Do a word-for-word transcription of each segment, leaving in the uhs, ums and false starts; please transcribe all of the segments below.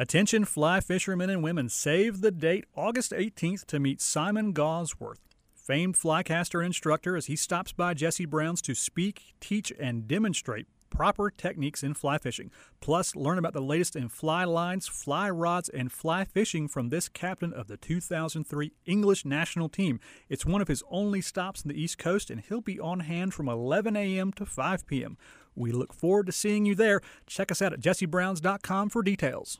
Attention fly fishermen and women, save the date August eighteenth to meet Simon Gawesworth, famed flycaster instructor, as he stops by Jesse Brown's to speak, teach, and demonstrate proper techniques in fly fishing. Plus, learn about the latest in fly lines, fly rods, and fly fishing from this captain of the two thousand three English national team. It's one of his only stops on the East Coast, and he'll be on hand from eleven a m to five p m We look forward to seeing you there. Check us out at jesse browns dot com for details.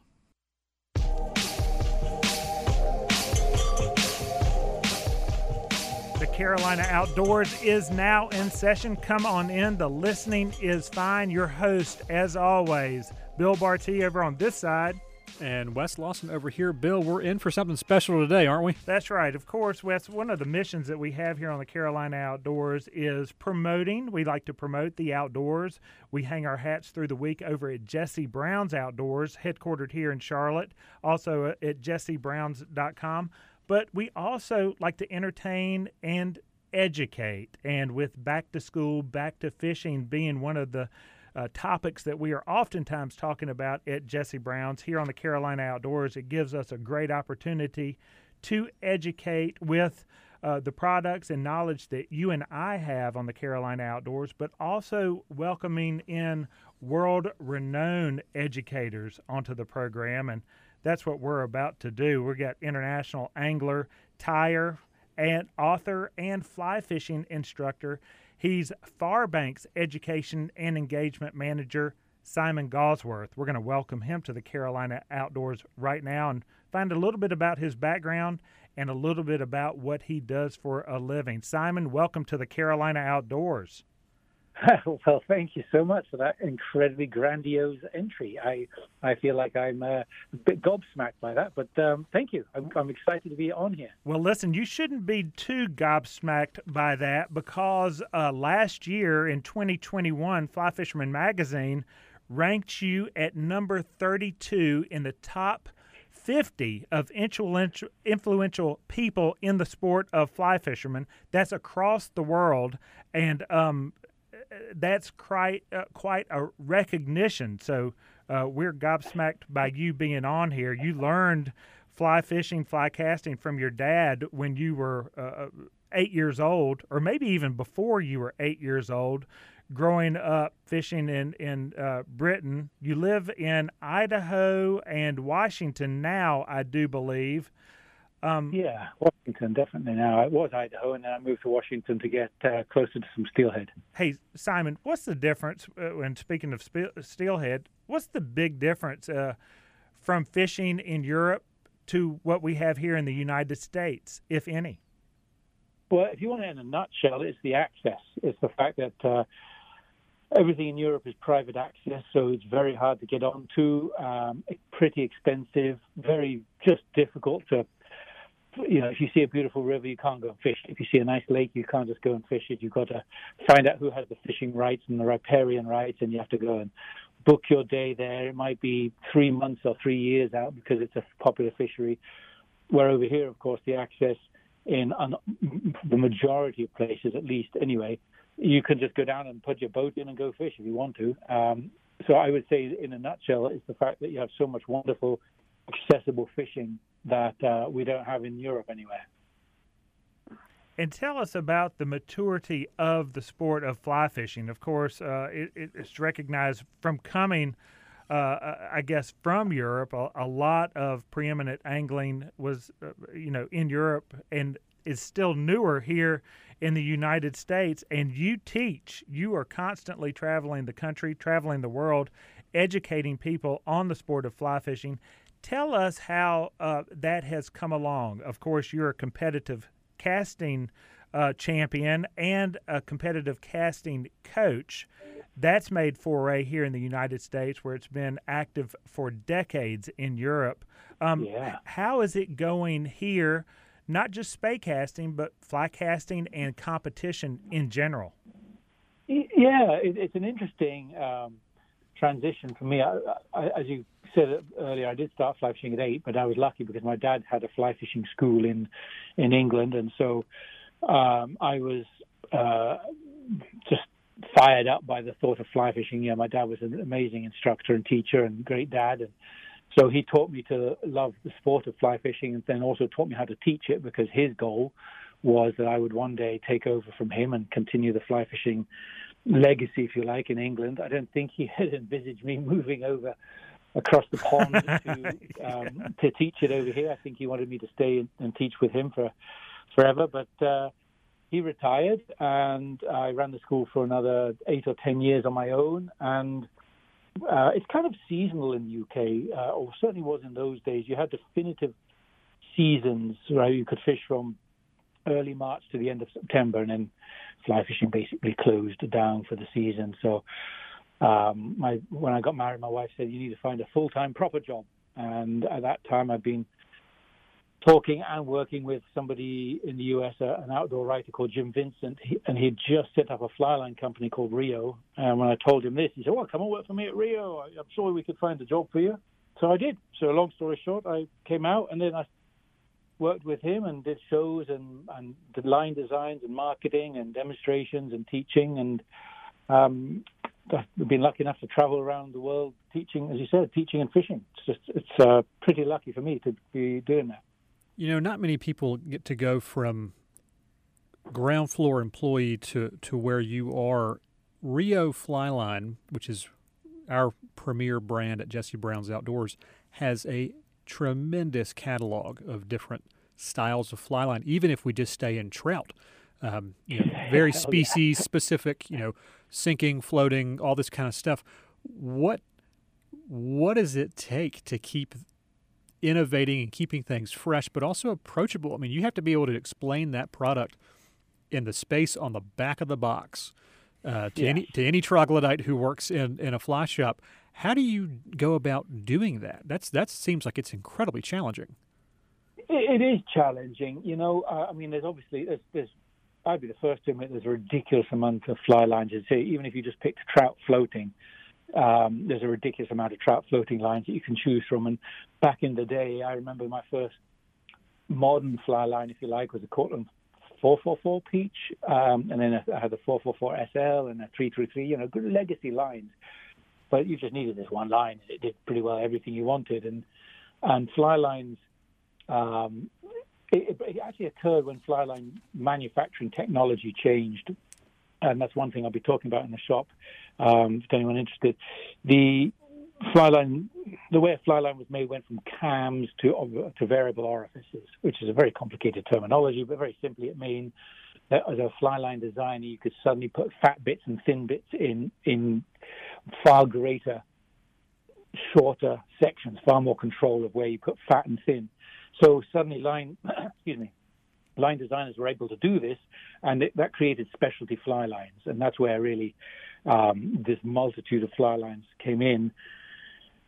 The Carolina Outdoors is now in session. Come on in. The listening is fine. Your host, as always, Bill Barty over on this side. And Wes Lawson over here. Bill, we're in for something special today, aren't we? That's right. Of course, Wes, one of the missions that we have here on the Carolina Outdoors is promoting. We like to promote the outdoors. We hang our hats through the week over at Jesse Brown's Outdoors, headquartered here in Charlotte, also at jesse browns dot com. But we also like to entertain and educate. And with back to school, back to fishing being one of the uh, topics that we are oftentimes talking about at Jesse Brown's here on the Carolina Outdoors, it gives us a great opportunity to educate with uh, the products and knowledge that you and I have on the Carolina Outdoors, but also welcoming in world-renowned educators onto the program. And that's what we're about to do. We've got international angler, tire, and author, and fly fishing instructor. He's Farbank's Education and Engagement Manager, Simon Gawesworth. We're going to welcome him to the Carolina Outdoors right now and find a little bit about his background and a little bit about what he does for a living. Simon, welcome to the Carolina Outdoors. Well, thank you so much for that incredibly grandiose entry. I I feel like I'm uh, a bit gobsmacked by that, but um, thank you. I'm, I'm excited to be on here. Well, listen, you shouldn't be too gobsmacked by that because uh, last year in twenty twenty-one, Fly Fisherman Magazine ranked you at number thirty-two in the top fifty of influential people in the sport of fly fishermen. That's across the world, and um. That's quite uh, quite a recognition. So uh, we're gobsmacked by you being on here. You learned fly fishing, fly casting from your dad when you were uh, eight years old, or maybe even before you were eight years old, growing up fishing in, in uh, Britain. You live in Idaho and Washington now, I do believe. Um, yeah, Washington, definitely now. It was Idaho, and then I moved to Washington to get uh, closer to some steelhead. Hey, Simon, what's the difference, uh, when speaking of spe- steelhead, what's the big difference uh, from fishing in Europe to what we have here in the United States, if any? Well, if you want it in a nutshell, it's the access. It's the fact that uh, everything in Europe is private access, so it's very hard to get onto, um, pretty expensive, very just difficult to... You know, if you see a beautiful river, you can't go and fish. If you see a nice lake, you can't just go and fish it. You've got to find out who has the fishing rights and the riparian rights, and you have to go and book your day there. It might be three months or three years out because it's a popular fishery. Where over here, of course, the access in un- the majority of places, at least anyway, you can just go down and put your boat in and go fish if you want to. Um, so I would say, in a nutshell, it's the fact that you have so much wonderful, accessible fishing that uh, we don't have in Europe anywhere. And tell us about the maturity of the sport of fly fishing. Of course, uh, it, it's recognized from coming, uh, I guess, from Europe. A, a lot of preeminent angling was, uh, you know, in Europe and is still newer here in the United States. And you teach. You are constantly traveling the country, traveling the world, educating people on the sport of fly fishing. Tell us how uh, that has come along. Of course, you're a competitive casting uh, champion and a competitive casting coach. That's made foray here in the United States, where it's been active for decades in Europe. Um, yeah. How is it going here, not just spey casting, but fly casting and competition in general? Yeah, it's an interesting um, transition for me. I, I, as you said earlier, I did start fly fishing at eight, but I was lucky because my dad had a fly fishing school in in England, and so um, I was uh, just fired up by the thought of fly fishing. Yeah, my dad was an amazing instructor and teacher and great dad, and So he taught me to love the sport of fly fishing, and then also taught me how to teach it, because his goal was that I would one day take over from him and continue the fly fishing legacy, if you like, in England. I don't think he had envisaged me moving over across the pond to, um, to teach it over here. I think he wanted me to stay and, and teach with him for forever. But uh, he retired, and I ran the school for another eight or ten years on my own. And uh, it's kind of seasonal in the U K, uh, or certainly was in those days. You had definitive seasons, right? You could fish from early March to the end of September, and then fly fishing basically closed down for the season. So um, my, when I got married, my wife said, you need to find a full-time proper job. And at that time, I've been talking and working with somebody in the U S, uh, an outdoor writer called Jim Vincent, he, and he'd just set up a fly line company called Rio. And when I told him this, he said, well, come and work for me at Rio. I, I'm sure we could find a job for you. So I did. So long story short, I came out, and then I worked with him and did shows and, and did line designs and marketing and demonstrations and teaching. And um, I've been lucky enough to travel around the world teaching, as you said, teaching and fishing. It's just it's uh, pretty lucky for me to be doing that. You know, not many people get to go from ground floor employee to, to where you are. Rio Flyline, which is our premier brand at Jesse Brown's Outdoors, has a tremendous catalog of different styles of fly line, even if we just stay in trout. Um, you know, very species specific, you know, sinking, floating, all this kind of stuff. What what does it take to keep innovating and keeping things fresh, but also approachable? I mean, you have to be able to explain that product in the space on the back of the box uh, to, yeah. any, to any troglodyte who works in, in a fly shop. How do you go about doing that? That's that seems like it's incredibly challenging. It, it is challenging, you know. Uh, I mean, there's obviously there's, there's. I'd be the first to admit there's a ridiculous amount of fly lines. You'd say even if you just picked trout floating, um, there's a ridiculous amount of trout floating lines that you can choose from. And back in the day, I remember my first modern fly line, if you like, was a Cortland four forty-four Peach, um, and then I had the four forty-four S L and a three thirty-three. You know, good legacy lines. But you just needed this one line. It did pretty well everything you wanted. And and fly lines, um, it, it actually occurred when fly line manufacturing technology changed. And that's one thing I'll be talking about in the shop, um, if anyone interested. The fly line, the way a fly line was made went from cams to, to variable orifices, which is a very complicated terminology, but very simply it means that as a fly line designer, you could suddenly put fat bits and thin bits in in far greater, shorter sections, far more control of where you put fat and thin. So suddenly line, excuse me, line designers were able to do this, and it, that created specialty fly lines. And that's where really um, this multitude of fly lines came in.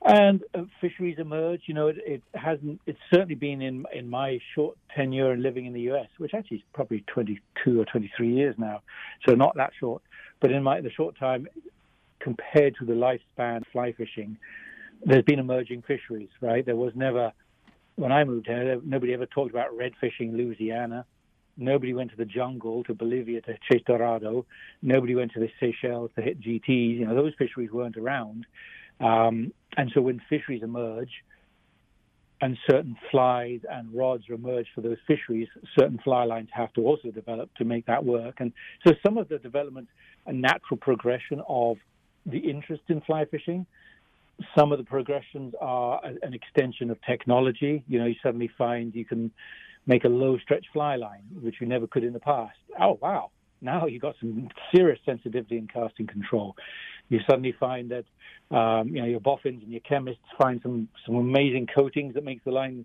And uh, fisheries emerge. You know, it, it hasn't. It's certainly been in in my short tenure and living in the U S, which actually is probably twenty-two or twenty-three years now, so not that short. But in my the short time, compared to the lifespan of fly fishing, there's been emerging fisheries. Right? There was never, when I moved here, nobody ever talked about red fishing in Louisiana. Nobody went to the jungle, to Bolivia, to Chez Dorado. Nobody went to the Seychelles to hit G Ts. You know, those fisheries weren't around. Um, and so when fisheries emerge and certain flies and rods emerge for those fisheries, certain fly lines have to also develop to make that work. And so some of the development, a natural progression of the interest in fly fishing. Some of the progressions are an extension of technology. You know, you suddenly find you can make a low stretch fly line, which we never could in the past. Oh, wow. Now you've got some serious sensitivity and casting control. You suddenly find that um, you know, your boffins and your chemists find some, some amazing coatings that makes the line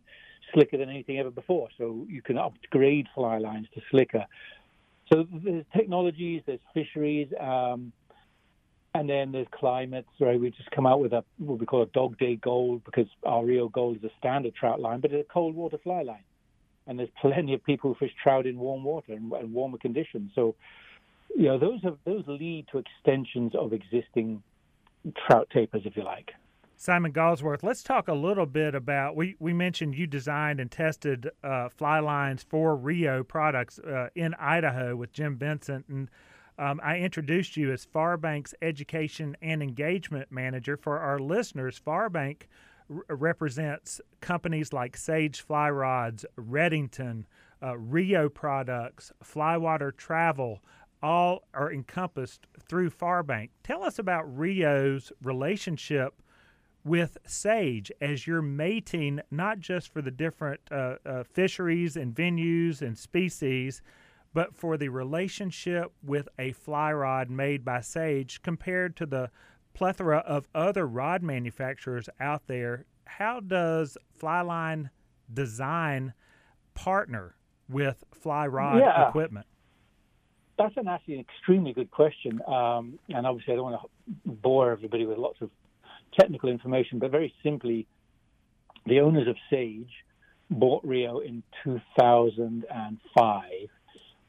slicker than anything ever before. So you can upgrade fly lines to slicker. So there's technologies, there's fisheries, um, and then there's climates. Right, we just come out with a what we call a dog day gold, because our Rio gold is a standard trout line, but it's a cold water fly line. And there's plenty of people who fish trout in warm water and, and warmer conditions. So, you know, those have, those lead to extensions of existing trout tapers, if you like. Simon Gawesworth, let's talk a little bit about, we, we mentioned you designed and tested uh, fly lines for Rio products uh, in Idaho with Jim Vincent. And um, I introduced you as Farbank's Education and Engagement Manager. For our listeners, Farbank represents companies like Sage Fly Rods, Reddington, uh, Rio Products, Flywater Travel, all are encompassed through Farbank. Tell us about Rio's relationship with Sage as you're mating, not just for the different uh, uh, fisheries and venues and species, but for the relationship with a fly rod made by Sage compared to the plethora of other rod manufacturers out there. How does Flyline Design partner with fly rod yeah. equipment? That's an actually an extremely good question. Um, and obviously, I don't want to bore everybody with lots of technical information, but very simply, the owners of Sage bought Rio in two thousand five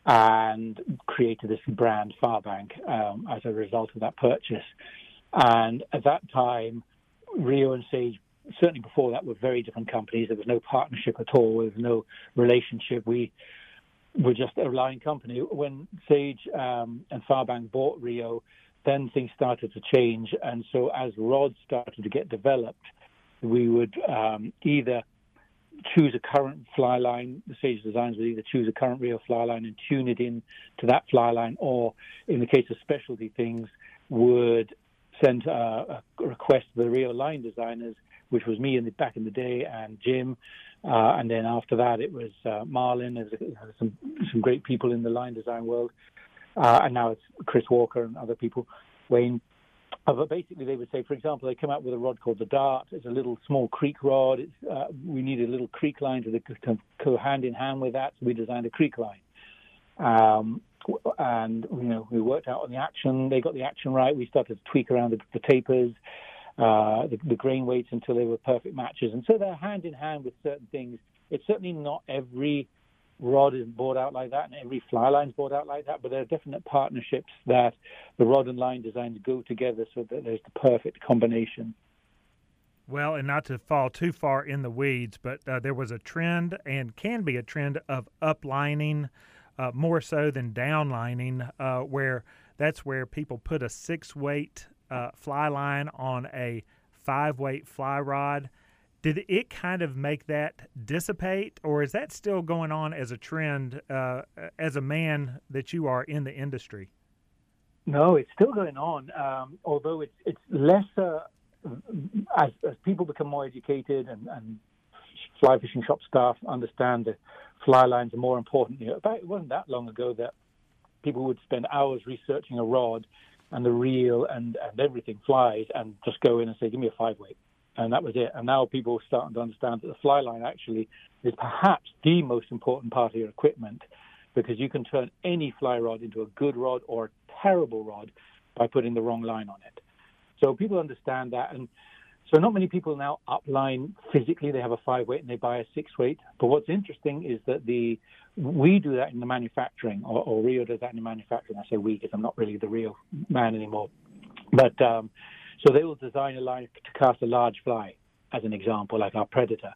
and created this brand Farbank um, as a result of that purchase. And at that time, Rio and Sage, certainly before that, were very different companies. There was no partnership at all. There was no relationship. We were just a relying company. When Sage um, and Farbank bought Rio, then things started to change. And so as rods started to get developed, we would um, either choose a current fly line. The Sage Designs would either choose a current Rio fly line and tune it in to that fly line, or in the case of specialty things, would sent a request to the Rio line designers, which was me in the, back in the day, and Jim. Uh, and then after that, it was uh, Marlin. There's some, some great people in the line design world. Uh, and now it's Chris Walker and other people, Wayne. Uh, but basically, they would say, for example, they come out with a rod called the Dart. It's a little small creek rod. It's, uh, we need a little creek line to, the, to go hand in hand with that. So we designed a creek line. Um, and, you know, we worked out on the action. They got the action right. We started to tweak around the, the tapers, uh, the, the grain weights until they were perfect matches. And so they're hand in hand with certain things. It's certainly not every rod is bought out like that and every fly line is bought out like that, but there are definite partnerships that the rod and line designs go together so that there's the perfect combination. Well, and not to fall too far in the weeds, but uh, there was a trend and can be a trend of uplining, Uh, more so than downlining, uh, where that's where people put a six-weight uh, fly line on a five-weight fly rod. Did it kind of make that dissipate, or is that still going on as a trend uh, as a man that you are in the industry? No, it's still going on, um, although it's, it's less uh, as, as people become more educated and, and fly fishing shop staff understand that fly lines are more important. You know, about, it wasn't that long ago that people would spend hours researching a rod and the reel and, and everything flies and just go in and say, give me a five-weight. And that was it. And now people are starting to understand that the fly line actually is perhaps the most important part of your equipment, because you can turn any fly rod into a good rod or a terrible rod by putting the wrong line on it. So people understand that. And so not many people now upline physically. They have a five-weight and they buy a six-weight. But what's interesting is that the we do that in the manufacturing, or, or Rio does that in the manufacturing. I say we because I'm not really the Rio man anymore. But um, so they will design a line to cast a large fly, as an example, like our Predator.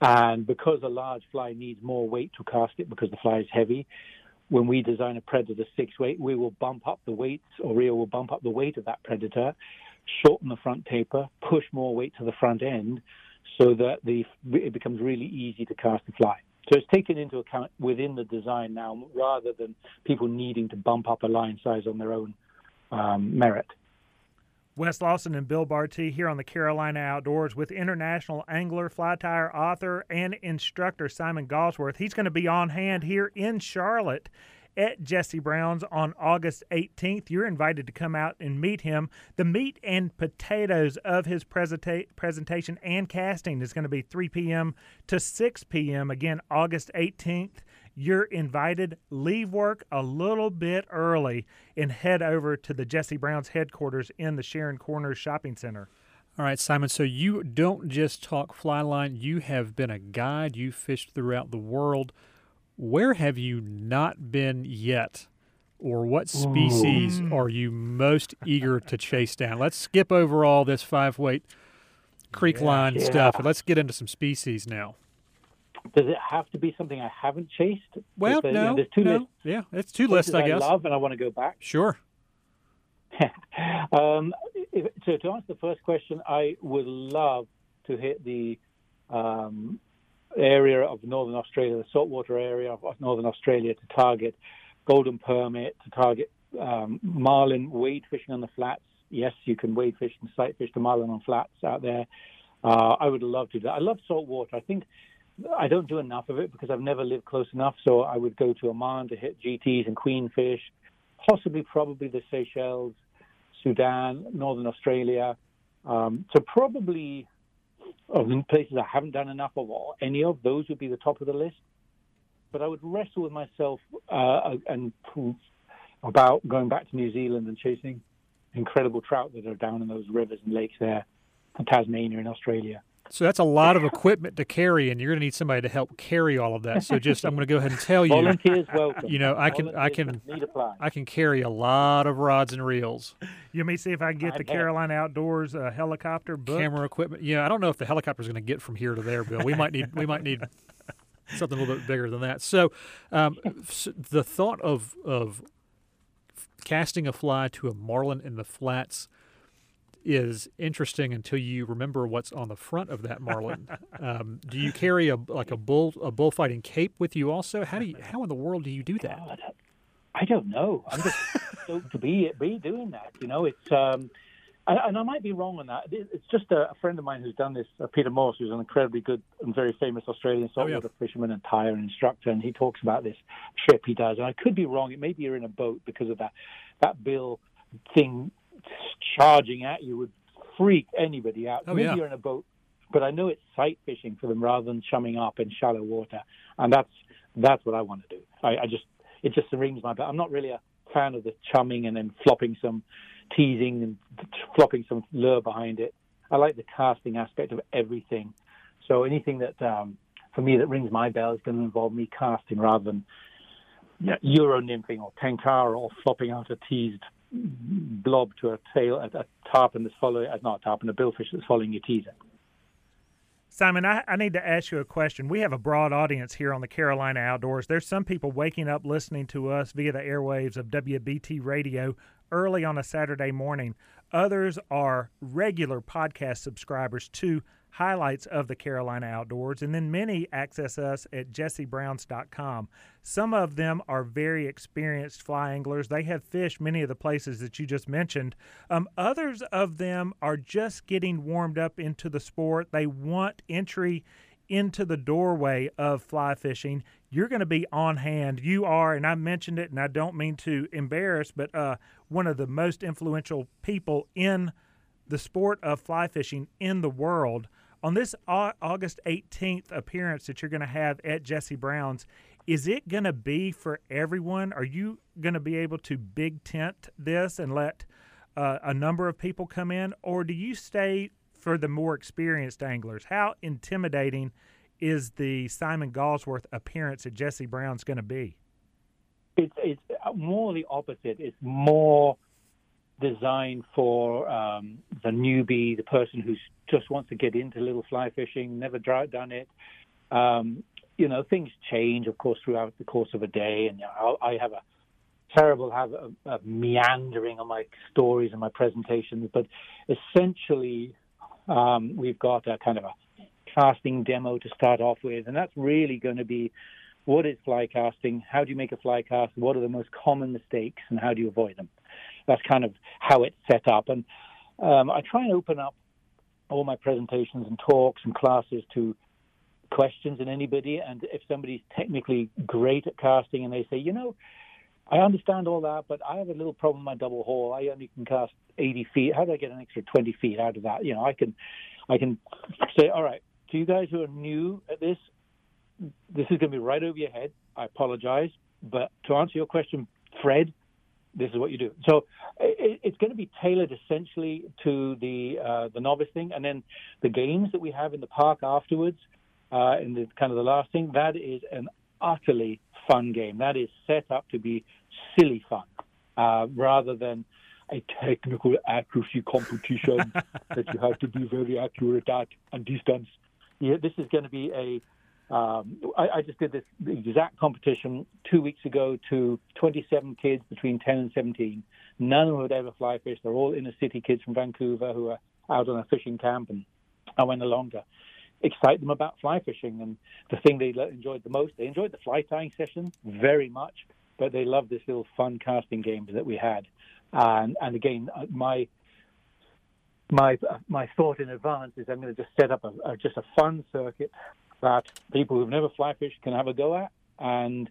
And because a large fly needs more weight to cast it because the fly is heavy, when we design a Predator six-weight, we will bump up the weights, or Rio will bump up the weight of that Predator, shorten the front taper, push more weight to the front end so that the it becomes really easy to cast the fly. So it's taken into account within the design now rather than people needing to bump up a line size on their own um, merit. Wes Lawson and Bill Barty here on the Carolina Outdoors with international angler, fly tire, author, and instructor Simon Gawesworth. He's going to be on hand here in Charlotte at Jesse Brown's on August eighteenth. You're invited to come out and meet him. The meat and potatoes of his presenta- presentation and casting is going to be three p.m. to six p.m. Again, August eighteenth. You're invited. Leave work a little bit early and head over to the Jesse Brown's headquarters in the Sharon Corner Shopping Center. All right, Simon, so you don't just talk fly line. You have been a guide. You fished throughout the world. Where have you not been yet, or what species Ooh. Are you most eager to chase down? Let's skip over all this five-weight creek yeah, line yeah. stuff, and let's get into some species now. Does it have to be something I haven't chased? Well, there, no. You know, there's two no. lists. Yeah, it's two lists, I guess. I love and I want to go back. Sure. um, if, so to answer the first question, I would love to hit the um, area of northern Australia, the saltwater area of northern Australia, to target golden permit, to target um, marlin, wade fishing on the flats. Yes, you can wade fish and sight fish the marlin on flats out there. Uh, I would love to do that. I love salt water. I think I don't do enough of it because I've never lived close enough. So I would go to Oman to hit G Ts and queenfish, possibly, probably the Seychelles, Sudan, northern Australia. Um, so probably of the places I haven't done enough of, or any of those would be the top of the list. But I would wrestle with myself uh, and prove about going back to New Zealand and chasing incredible trout that are down in those rivers and lakes there, in Tasmania and Australia. So that's a lot of equipment to carry, and you're going to need somebody to help carry all of that. So just, I'm going to go ahead and tell you, volunteers welcome. You know, I can, I can, I can carry a lot of rods and reels. You may see if I can get I the bet. Carolina Outdoors uh, helicopter booked. Camera equipment. Yeah, I don't know if the helicopter's going to get from here to there, Bill. We might need, we might need something a little bit bigger than that. So, um, the thought of of casting a fly to a marlin in the flats is interesting until you remember what's on the front of that marlin. Um, do you carry a like a bull a bullfighting cape with you also? How do you, how in the world do you do that? God, I don't know. I'm just stoked to be be doing that. You know, it's um, I, and I might be wrong on that. It's just a, a friend of mine who's done this, uh, Peter Morse, who's an incredibly good and very famous Australian saltwater oh, yeah. fisherman and tire instructor, and he talks about this trip he does. And I could be wrong. It may be you're in a boat because of that that bill thing. Charging at you would freak anybody out. Oh, maybe yeah. you're in a boat, but I know it's sight fishing for them rather than chumming up in shallow water, and that's that's what I want to do. I, I just it just rings my bell. I'm not really a fan of the chumming and then flopping some teasing and flopping some lure behind it. I like the casting aspect of everything. So anything that um, for me that rings my bell is going to involve me casting rather than yeah. euro nymphing or tenkara or flopping out a teased blob to a tail, a, a tarpon that's following, not a tarpon, a billfish that's following your teaser. Simon, I, I need to ask you a question. We have a broad audience here on the Carolina Outdoors. There's some people waking up listening to us via the airwaves of W B T radio early on a Saturday morning. Others are regular podcast subscribers to highlights of the Carolina Outdoors, and then many access us at jesse browns dot com. Some of them are very experienced fly anglers. They have fished many of the places that you just mentioned. Um, others of them are just getting warmed up into the sport. They want entry into the doorway of fly fishing. You're going to be on hand. You are, and I mentioned it, and I don't mean to embarrass, but uh, one of the most influential people in the sport of fly fishing in the world. On this August eighteenth appearance that you're going to have at Jesse Brown's, is it going to be for everyone? Are you going to be able to big tent this and let uh, a number of people come in? Or do you stay for the more experienced anglers? How intimidating is the Simon Gawesworth appearance at Jesse Brown's going to be? It's, it's more the opposite. It's more designed for um, the newbie, the person who just wants to get into little fly fishing, never done it. Um, you know, things change, of course, throughout the course of a day. And you know, I have a terrible habit of, of meandering on my stories and my presentations. But essentially, um, we've got a kind of a casting demo to start off with. And that's really going to be, what is fly casting? How do you make a fly cast? What are the most common mistakes and how do you avoid them? That's kind of how it's set up. And um, I try and open up all my presentations and talks and classes to questions in anybody. And if somebody's technically great at casting and they say, you know, I understand all that, but I have a little problem with my double haul. I only can cast eighty feet. How do I get an extra twenty feet out of that? You know, I can, I can say, all right, to you guys who are new at this, this is going to be right over your head. I apologize. But to answer your question, Fred, this is what you do. So it's going to be tailored essentially to the uh, the novice thing, and then the games that we have in the park afterwards, uh, and the, kind of the last thing, that is an utterly fun game. That is set up to be silly fun uh, rather than a technical accuracy competition that you have to be very accurate at and distance. Yeah, this is going to be a Um, I, I just did this exact competition two weeks ago to twenty-seven kids between ten and seventeen. None of them would ever fly fish. They're all inner city kids from Vancouver who are out on a fishing camp and I went along to excite them about fly fishing. And the thing they enjoyed the most, they enjoyed the fly tying session very much, but they loved this little fun casting game that we had. And, and again, my my my thought in advance is I'm going to just set up a, a, just a fun circuit that people who've never fly fished can have a go at, and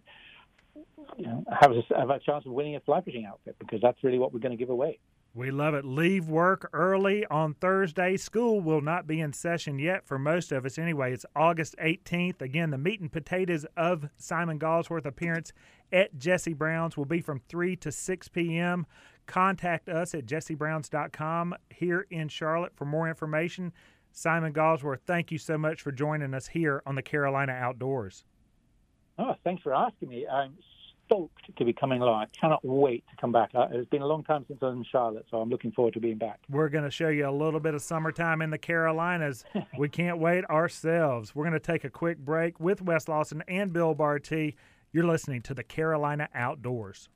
you know, have a, have a chance of winning a fly fishing outfit, because that's really what we're going to give away. We love it. Leave work early on Thursday. School will not be in session yet for most of us anyway. It's August eighteenth. Again, the meat and potatoes of Simon Gawesworth's appearance at Jesse Brown's will be from three to six p.m. Contact us at jesse browns dot com here in Charlotte for more information. Simon Gawesworth, thank you so much for joining us here on the Carolina Outdoors. Oh, thanks for asking me. I'm stoked to be coming along. I cannot wait to come back. It's been a long time since I was in Charlotte, so I'm looking forward to being back. We're going to show you a little bit of summertime in the Carolinas. We can't wait ourselves. We're going to take a quick break with Wes Lawson and Bill Barty. You're listening to the Carolina Outdoors.